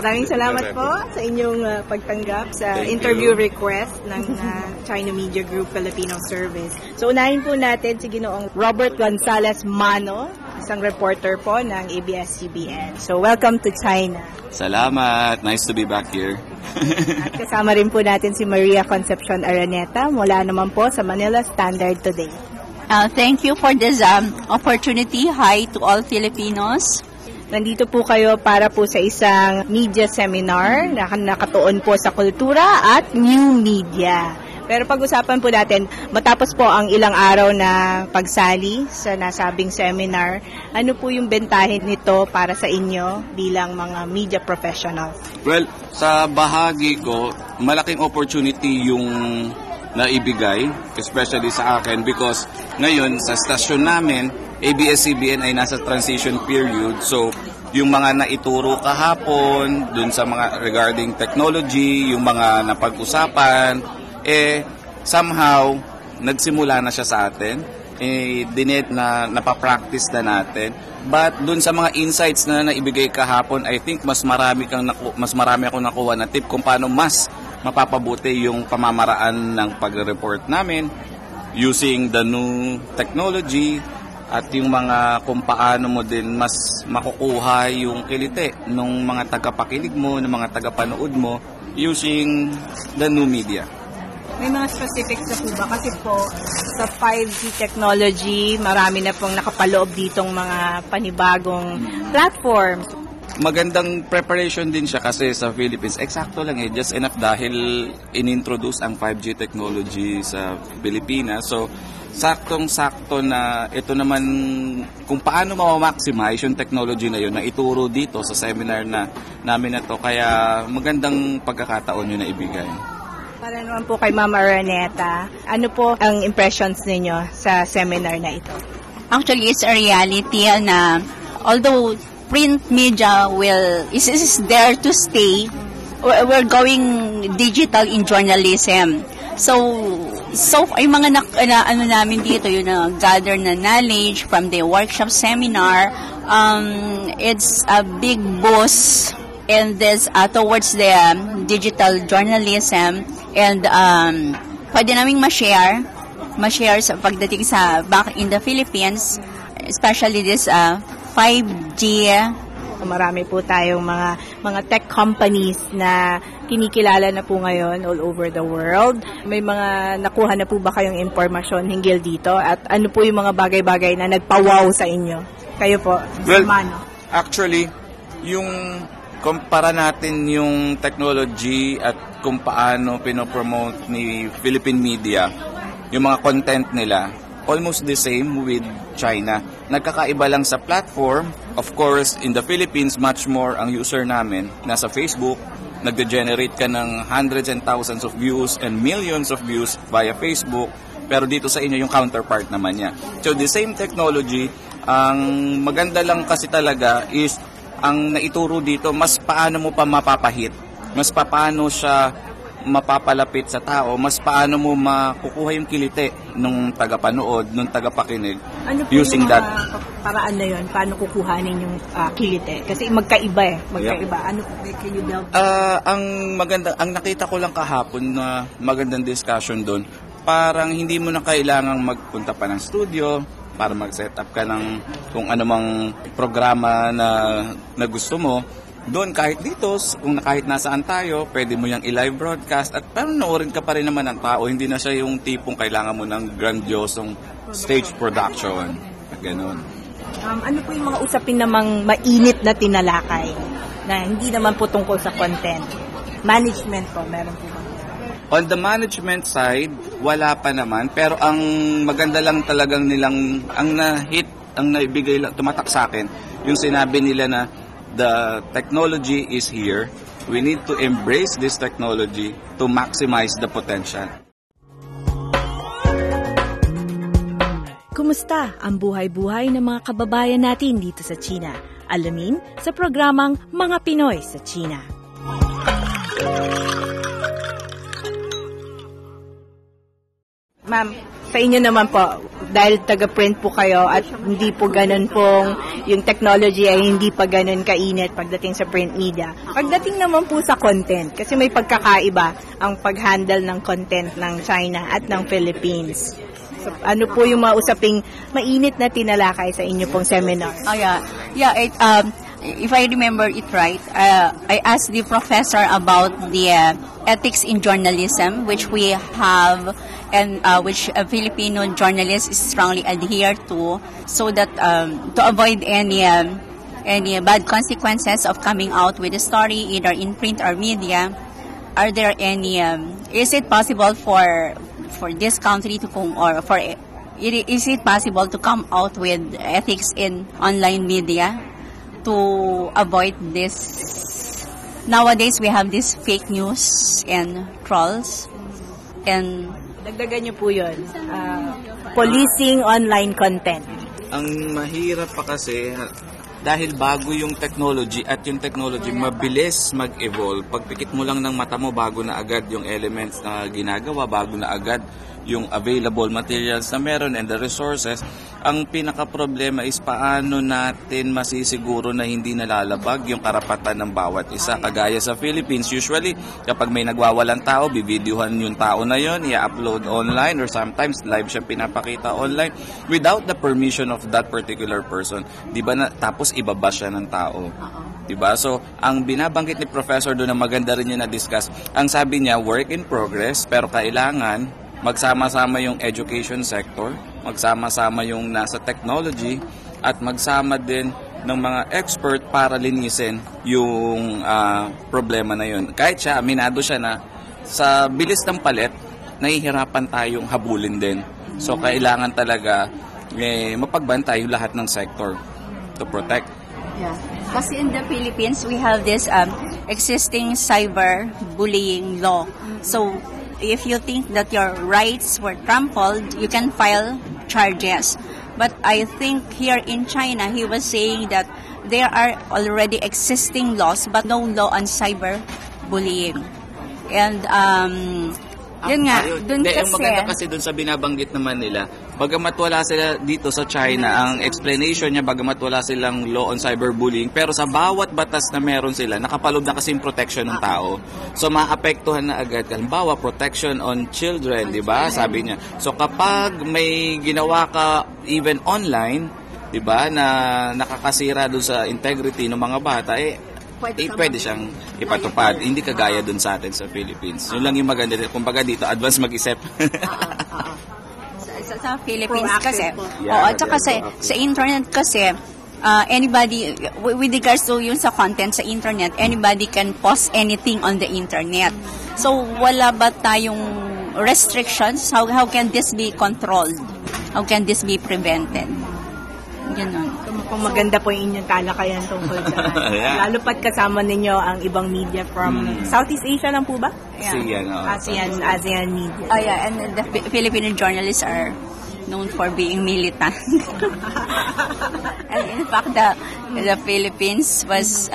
Maraming salamat po sa inyong pagtanggap sa interview request ng China Media Group Filipino Service. So unahin po natin si Ginoong Robert Gonzalez Mano, isang reporter po ng ABS-CBN. So welcome to China. Salamat. Nice to be back here. At kasama rin po natin si Maria Concepcion Araneta mula naman po sa Manila Standard today. Thank you for this opportunity. Hi to all Filipinos. Nandito po kayo para po sa isang media seminar na nakatuon po sa kultura at new media. Pero pag-usapan po natin, matapos po ang ilang araw na pagsali sa nasabing seminar, ano po yung bentahin nito para sa inyo bilang mga media professionals? Well, sa bahagi ko, malaking opportunity yung naibigay, especially sa akin because ngayon sa stasyon namin, ABS-CBN ay nasa transition period. So, yung mga naituro kahapon, dun sa mga regarding technology, yung mga napag-usapan, somehow, nagsimula na siya sa atin. Dinet na napapractice na natin. But, dun sa mga insights na naibigay kahapon, I think mas marami akong nakuha na tip kung paano mas mapapabuti yung pamamaraan ng pagre-report namin using the new technology, at yung mga kung paano mo din mas makukuha yung kilite ng mga tagapakinig mo, ng mga tagapanood mo using the new media. May mga specifics na po ba? Kasi po sa 5G technology, marami na pong nakapaloob ditong mga panibagong platform. Magandang preparation din siya kasi sa Philippines. Eksakto lang just enough dahil inintroduce ang 5G technology sa Pilipinas. So, saktong-sakto na ito naman kung paano ma-maximize yung technology na yun na ituro dito sa seminar na namin na to. Kaya magandang pagkakataon yun na ibigay. Para naman po kay Ma'am Araneta, ano po ang impressions ninyo sa seminar na ito? Actually, it's a reality na although print media is there to stay, we're going digital in journalism. So ay mga ano namin dito yung gather na knowledge from the workshop seminar. It's a big boost in this towards the digital journalism and pwede naming ma-share sa pagdating sa back in the Philippines, especially this 5G. Marami po tayong mga tech companies na kinikilala na po ngayon all over the world. May mga nakuha na po ba kayong impormasyon hinggil dito? At ano po yung mga bagay-bagay na nagpawaw sa inyo? Kayo po, well, Mano. Actually, yung kumpara natin yung technology at kung paano pinopromote ni Philippine media, yung mga content nila, almost the same with China. Nagkakaiba lang sa platform. Of course, in the Philippines, much more ang user namin. Nasa Facebook, nagde-generate ka ng hundreds and thousands of views and millions of views via Facebook. Pero dito sa inyo, yung counterpart naman niya. So, the same technology, ang maganda lang kasi talaga is ang naituro dito, mas paano mo pa mapapahit. Mas paano siya mapapalapit sa tao, mas paano mo makukuha yung kilite ng tagapanood, ng tagapakinig using that. Ano po yung paraan na yun? Paano kukuhanin yung kilite? Kasi magkaiba . Yep. Ano, can you build? Ang nakita ko lang kahapon na magandang discussion doon, parang hindi mo na kailangang magpunta pa ng studio para mag-set up ka ng kung anumang programa na gusto mo. Doon, kahit dito, kahit nasaan tayo, pwede mo yung i-live broadcast at panoorin ka pa rin naman ng tao. Hindi na siya yung tipong kailangan mo ng grandiosong stage production. Ganun. Ano po yung mga usapin namang mainit na tinalakay na hindi naman po tungkol sa content? Management po, meron po ba? On the management side, wala pa naman. Pero ang maganda lang talagang nilang, ang naibigay lang, tumatak sa akin, yung sinabi nila na the technology is here. We need to embrace this technology to maximize the potential. Kumusta ang buhay-buhay ng mga kababayan natin dito sa China? Alamin sa programang Mga Pinoy sa China. Ma'am, sa inyo naman po, dahil taga-print po kayo at hindi po ganun pong yung technology ay hindi pa ganun kainit pagdating sa print media. Pagdating naman po sa content, kasi may pagkakaiba ang pag-handle ng content ng China at ng Philippines. So, ano po yung mga usaping mainit na tinalakay sa inyo pong seminar? Oh, yeah. Yeah, it, if I remember it right, I asked the professor about the ethics in journalism, which we have and which Filipino journalists strongly adhere to, so that to avoid any bad consequences of coming out with a story, either in print or media. Are there any? Is it possible for this country to come, or is it possible to come out with ethics in online media to avoid this? Nowadays, we have this fake news and trolls. And dagdagan niyo po yun, policing online content. Ang mahirap pa kasi, dahil bago yung technology at yung technology mabilis mag-evolve. Pagpikit mo lang ng mata mo, bago na agad yung elements na ginagawa, bago na agad yung available materials na meron and the resources. Ang pinaka-problema is paano natin masisiguro na hindi nalalabag yung karapatan ng bawat isa. Kagaya sa Philippines, usually kapag may nagwawalang tao, bibidyuhan yung tao na yon, i-upload online or sometimes live siya pinapakita online without the permission of that particular person. Diba na, tapos ibaba siya ng tao. Diba? So, ang binabanggit ni Professor doon na maganda rin yung na-discuss, ang sabi niya, work in progress, pero kailangan magsama-sama yung education sector, magsama-sama yung nasa technology, at magsama din ng mga expert para linisin yung problema na yun. Kahit siya, aminado siya na sa bilis ng palit, nahihirapan tayong habulin din. So, kailangan talaga mapagbantay yung lahat ng sector to protect. Yeah. Kasi in the Philippines, we have this existing cyber bullying law. So, if you think that your rights were trampled, you can file charges. But I think here in China, he was saying that there are already existing laws, but no law on cyber bullying. And, yun nga, dun kasi. Yung maganda kasi dun sa binabanggit naman nila, bagamat wala sila dito sa China, ang explanation niya, bagamat wala silang law on cyberbullying, pero sa bawat batas na meron sila, nakapaloob na kasi yung protection ng tao. So, maapektuhan na agad. Halimbawa, protection on children, di ba? Sabi niya. So, kapag may ginawa ka even online, di ba, na nakakasira dun sa integrity ng mga bata, pwede siyang ipatupad. Hindi kagaya dun sa atin sa Philippines. Yun lang yung maganda. Kumbaga dito, advance mag-isip. Sa Philippines kasi, at saka sa internet kasi, anybody, with regards to yun sa content sa internet, anybody can post anything on the internet. So, wala ba tayong restrictions? How can this be controlled? How can this be prevented? Ganun. Kung maganda po yung inyong talakayan tungkol dyan. Yeah. Lalo pat kasama ninyo ang ibang media from Southeast Asia lang po ba? Yeah. ASEAN media. Oh yeah, and the Filipino journalists are known for being militant. And in fact, the Philippines was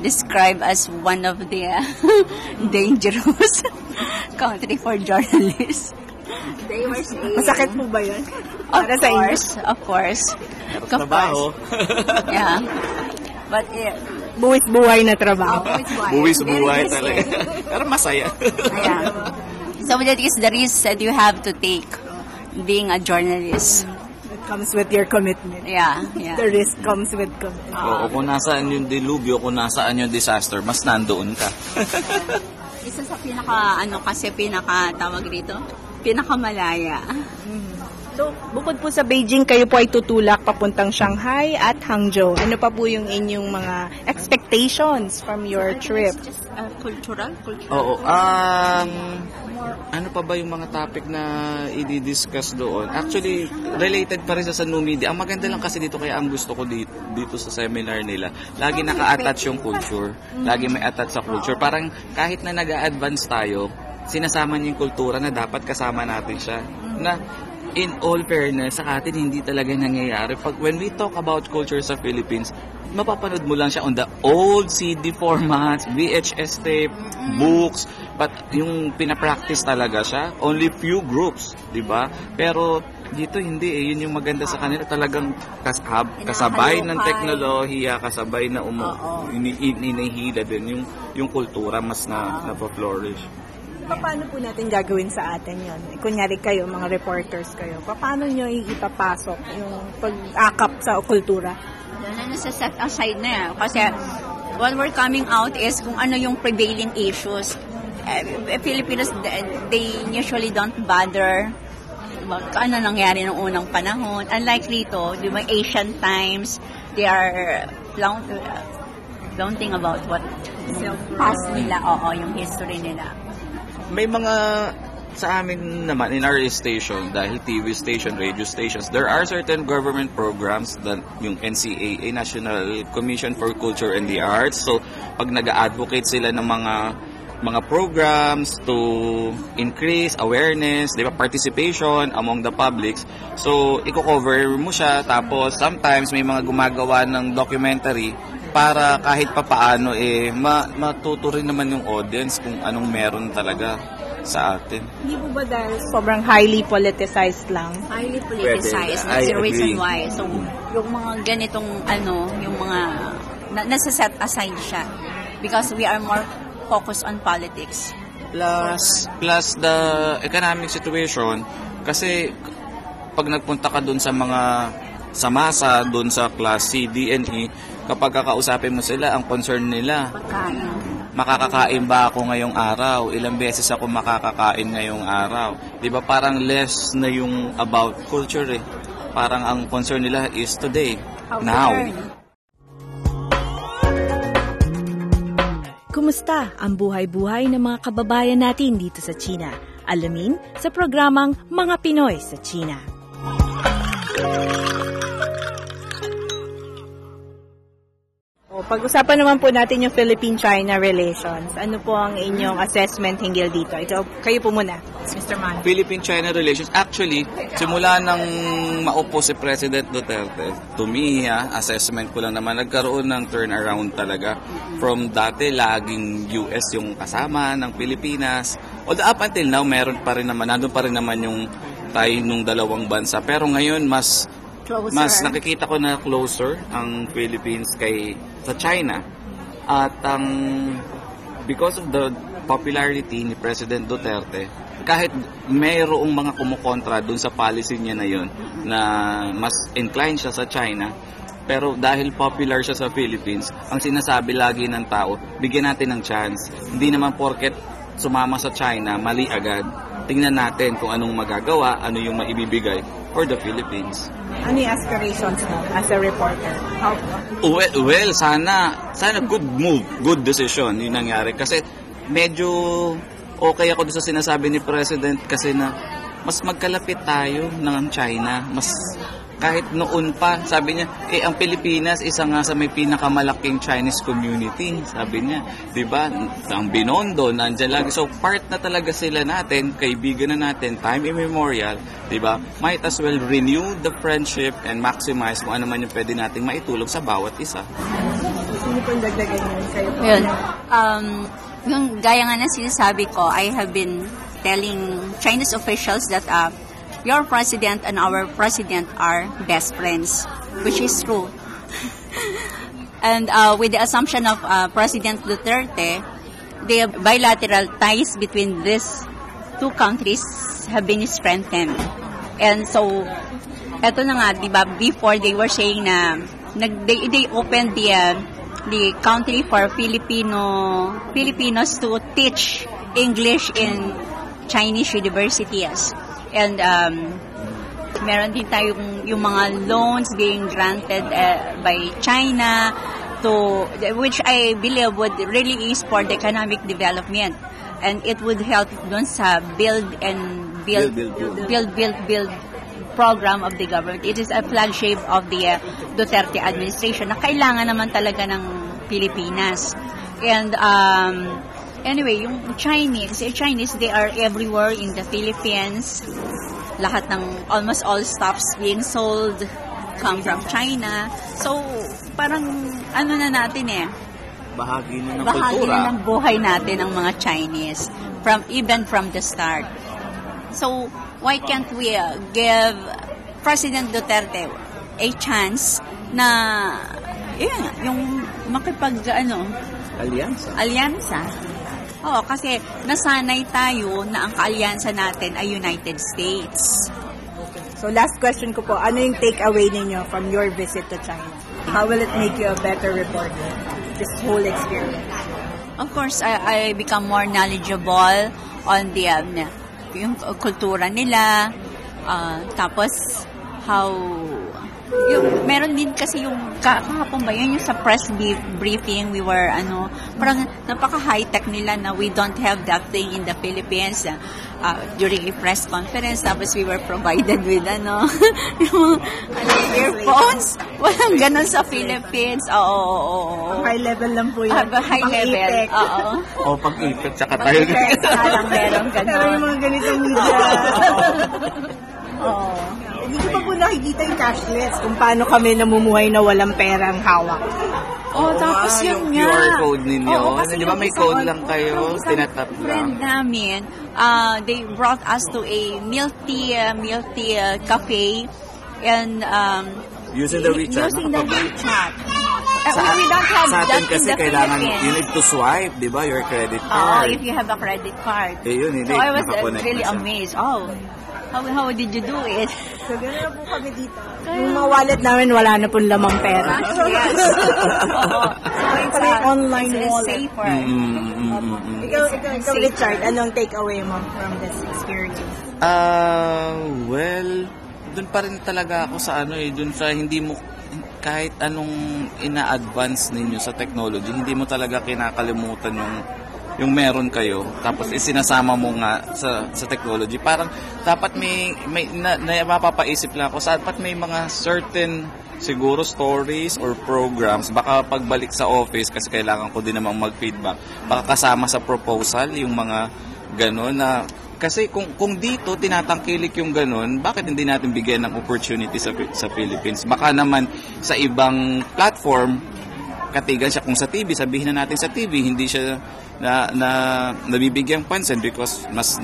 described as one of the dangerous country for journalists. They were saying, masakit po ba yun? Of course. Trabaho. Yeah. But yeah. Buwis-buhay na trabaho. Buwis-buhay talaga. Pero masaya. Yeah. So that is the risk that you have to take being a journalist. It comes with your commitment. Yeah. The risk comes with commitment. Oo, kung nasaan yung dilubyo, kung nasaan yung disaster, mas nandoon ka. Isa sa pinaka, tawag dito, pinakamalaya. So, bukod po sa Beijing, kayo po ay tutulak papuntang Shanghai at Hangzhou. Ano pa po yung inyong mga expectations from your trip? Cultural? Oo. Ano pa ba yung mga topic na i-discuss doon? Actually, related pa rin sa New Media. Ang maganda lang kasi dito, kaya ang gusto ko dito sa seminar nila, lagi naka-attach yung culture. Lagi may attach sa culture. Parang kahit na nag-a-advance tayo, sinasama niya yung kultura na dapat kasama natin siya. Na in all fairness, sa atin hindi talaga nangyayari. Pag when we talk about culture sa Philippines, mapapanood mo lang siya on the old CD formats, VHS tape, books, but yung pinapractice talaga siya, only few groups, di ba? Pero dito hindi eh, yun yung maganda sa kanila, talagang kasabay ng teknolohiya, kasabay na inihila din yung kultura, mas na-flourish. Paano po natin gagawin sa atin yon? Kunyari kayo, mga reporters kayo, paano nyo ipapasok yung pag-akap sa kultura? Ano sa set aside na yan? Kasi what we're coming out is kung ano yung prevailing issues. Filipinos, they usually don't bother ano nangyari noong unang panahon. Unlike dito, di ba, Asian times, they are flaunting about what past nila, yung history nila. May mga sa amin naman in our station, dahil TV station, radio stations, there are certain government programs that yung NCCA, National Commission for Culture and the Arts. So pag nag-advocate sila ng mga programs to increase awareness, di ba, participation among the publics. So i-cover mo siya, tapos sometimes may mga gumagawa ng documentary para kahit papaano eh matuto rin naman yung audience kung anong meron talaga sa atin. Hindi po ba dahil sobrang highly politicized lang? Highly politicized. That's the reason why. So yung mga ganitong yung mga nasa-set aside siya because we are more focus on politics. Plus the economic situation, kasi pag nagpunta ka doon sa masa, doon sa class C, D, and E, kapag kakausapin mo sila, ang concern nila, makakakain ba ako ngayong araw? Ilang beses ako makakakain ngayong araw? Di ba parang less na yung about culture eh. Parang ang concern nila is today, now. Kumusta ang buhay-buhay ng mga kababayan natin dito sa China? Alamin sa programang Mga Pinoy sa China. Pag-usapan naman po natin yung Philippine-China relations. Ano po ang inyong assessment hinggil dito? Ito, kayo po muna, Mr. Mano. Philippine-China relations, actually, simula nang maupo si President Duterte, to me, assessment ko lang naman, nagkaroon ng turnaround talaga. From dati, laging US yung kasama ng Pilipinas. Although up until now, nandun pa rin naman yung tayo nung dalawang bansa. Pero ngayon, mas nakikita ko na closer ang Philippines sa China. At because of the popularity ni President Duterte, kahit mayroong mga kumukontra dun sa policy niya na yun, na mas inclined siya sa China, pero dahil popular siya sa Philippines, ang sinasabi lagi ng tao, bigyan natin ng chance. Hindi naman porket sumama sa China, mali agad. Tingnan natin kung anong magagawa, ano yung maibibigay for the Philippines. Ano yung aspirations mo as a reporter? Well, sana good move, good decision yung nangyari. Kasi medyo okay ako sa sinasabi ni President, kasi na mas magkalapit tayo ng China. Mas kahit noon pa, sabi niya, ang Pilipinas isa nga sa may pinakamalaking Chinese community, sabi niya. Diba? Ang Binondo, nandyan lagi. So, part na talaga sila natin, kaibigan na natin, time immemorial, diba? Might as well renew the friendship and maximize kung ano man yung pwede natin maitulog sa bawat isa. Sino pong dagdagan niyo kayo? Yun. Yung gaya nga na sinasabi ko, I have been telling Chinese officials that your president and our president are best friends, which is true. And with the assumption of President Duterte, the bilateral ties between these two countries have been strengthened. And so, eto na nga, diba, before they were saying na they opened the country for Filipinos to teach English in Chinese universities. And Meron din tayong yung mga loans being granted by China to, which I believe would really is for the economic development. And it would help dun sa build program of the government. It is a flagship of the Duterte administration na kailangan naman talaga ng Pilipinas. And anyway, yung Chinese, they are everywhere in the Philippines. Lahat ng almost all stuffs being sold come from China. So parang ano na natin eh. Bahagi na ng buhay natin ng mga Chinese even from the start. So why can't we give President Duterte a chance na yung makipag-alyansa. Oo, kasi nasanay tayo na ang kaalyansa natin ay United States. Okay. So last question ko po, ano yung takeaway ninyo from your visit to China? How will it make you a better reporter, this whole experience? Of course, I become more knowledgeable on the yung kultura nila, tapos how yung meron din kasi yung kahapon ba yun yung sa press briefing we were parang napaka high tech nila na we don't have that thing in the Philippines during the press conference, tapos we were provided with earphones. Walang ganun sa Philippines. Oo. High level lang po yun. High level. Oo. O pag-ipit tsaka tayo. Pag-ipit lang meron ganun. Pero yung mga ganitong media. Oo. Hindi ko pa po nakikita yung cashless kung paano kami namumuhay na walang perang hawak. Oh, tapos yun nga. QR code ninyo. Di ba may code lang kayo? Tinatap lang. Friend namin, they brought us to a milk tea cafe and using the WeChat. We don't have that in the Philippines. You need to swipe, di ba, your credit card. Oh, if you have a credit card. So I was really amazed. Oh, how did you do it? So, gano'n na po kami dito. Yung mga wallet namin, wala na po lamang pera. Yes. Oo. So, it's online wallet. Safer. Ikaw, Richard, anong takeaway mo from this experience? Well, dun pa rin talaga ako sa dun sa hindi mo, kahit anong ina-advance ninyo sa technology, hindi mo talaga kinakalimutan yung meron kayo, tapos isinasama mo nga sa technology. Parang dapat may mapapaisip lang ako, dapat may mga certain siguro stories or programs, baka pagbalik sa office kasi kailangan ko din namang mag-feedback, baka kasama sa proposal yung mga ganun na, kasi kung dito tinatangkilik yung ganun, bakit hindi natin bigyan ng opportunity sa Philippines? Baka naman sa ibang platform katigan siya, kung sa TV, sabihin na natin sa TV hindi siya na nabibigyang pansin because mas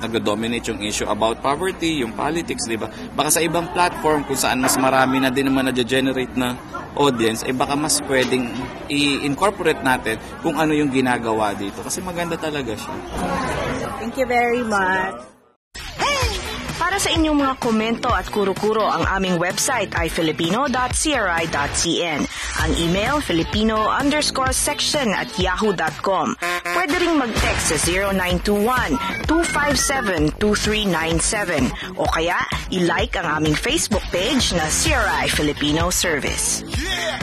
nagdo-dominate yung issue about poverty, yung politics, di ba? Baka sa ibang platform kung saan mas marami na din naman na-generate na audience, baka mas pwedeng i-incorporate natin kung ano yung ginagawa dito. Kasi maganda talaga siya. Thank you very much. Para sa inyong mga komento at kuro-kuro, ang aming website ay filipino.cri.cn. Ang email, filipino_section@yahoo.com. Pwede ring mag-text sa 0921-257-2397. O kaya, ilike ang aming Facebook page na CRI Filipino Service. Yeah!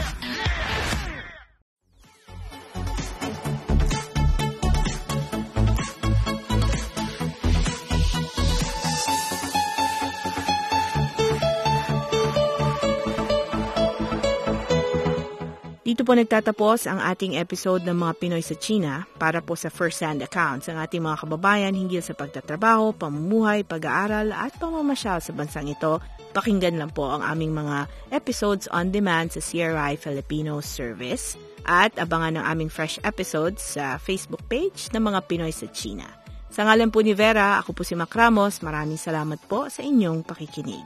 Dito po nagtatapos ang ating episode ng Mga Pinoy sa China para po sa first-hand accounts ng ating mga kababayan hinggil sa pagtatrabaho, pamumuhay, pag-aaral at pamamasyal sa bansang ito. Pakinggan lang po ang aming mga episodes on demand sa CRI Filipino Service at abangan ang aming fresh episodes sa Facebook page ng Mga Pinoy sa China. Sa ngalan po ni Vera, ako po si Mac Ramos. Maraming salamat po sa inyong pakikinig.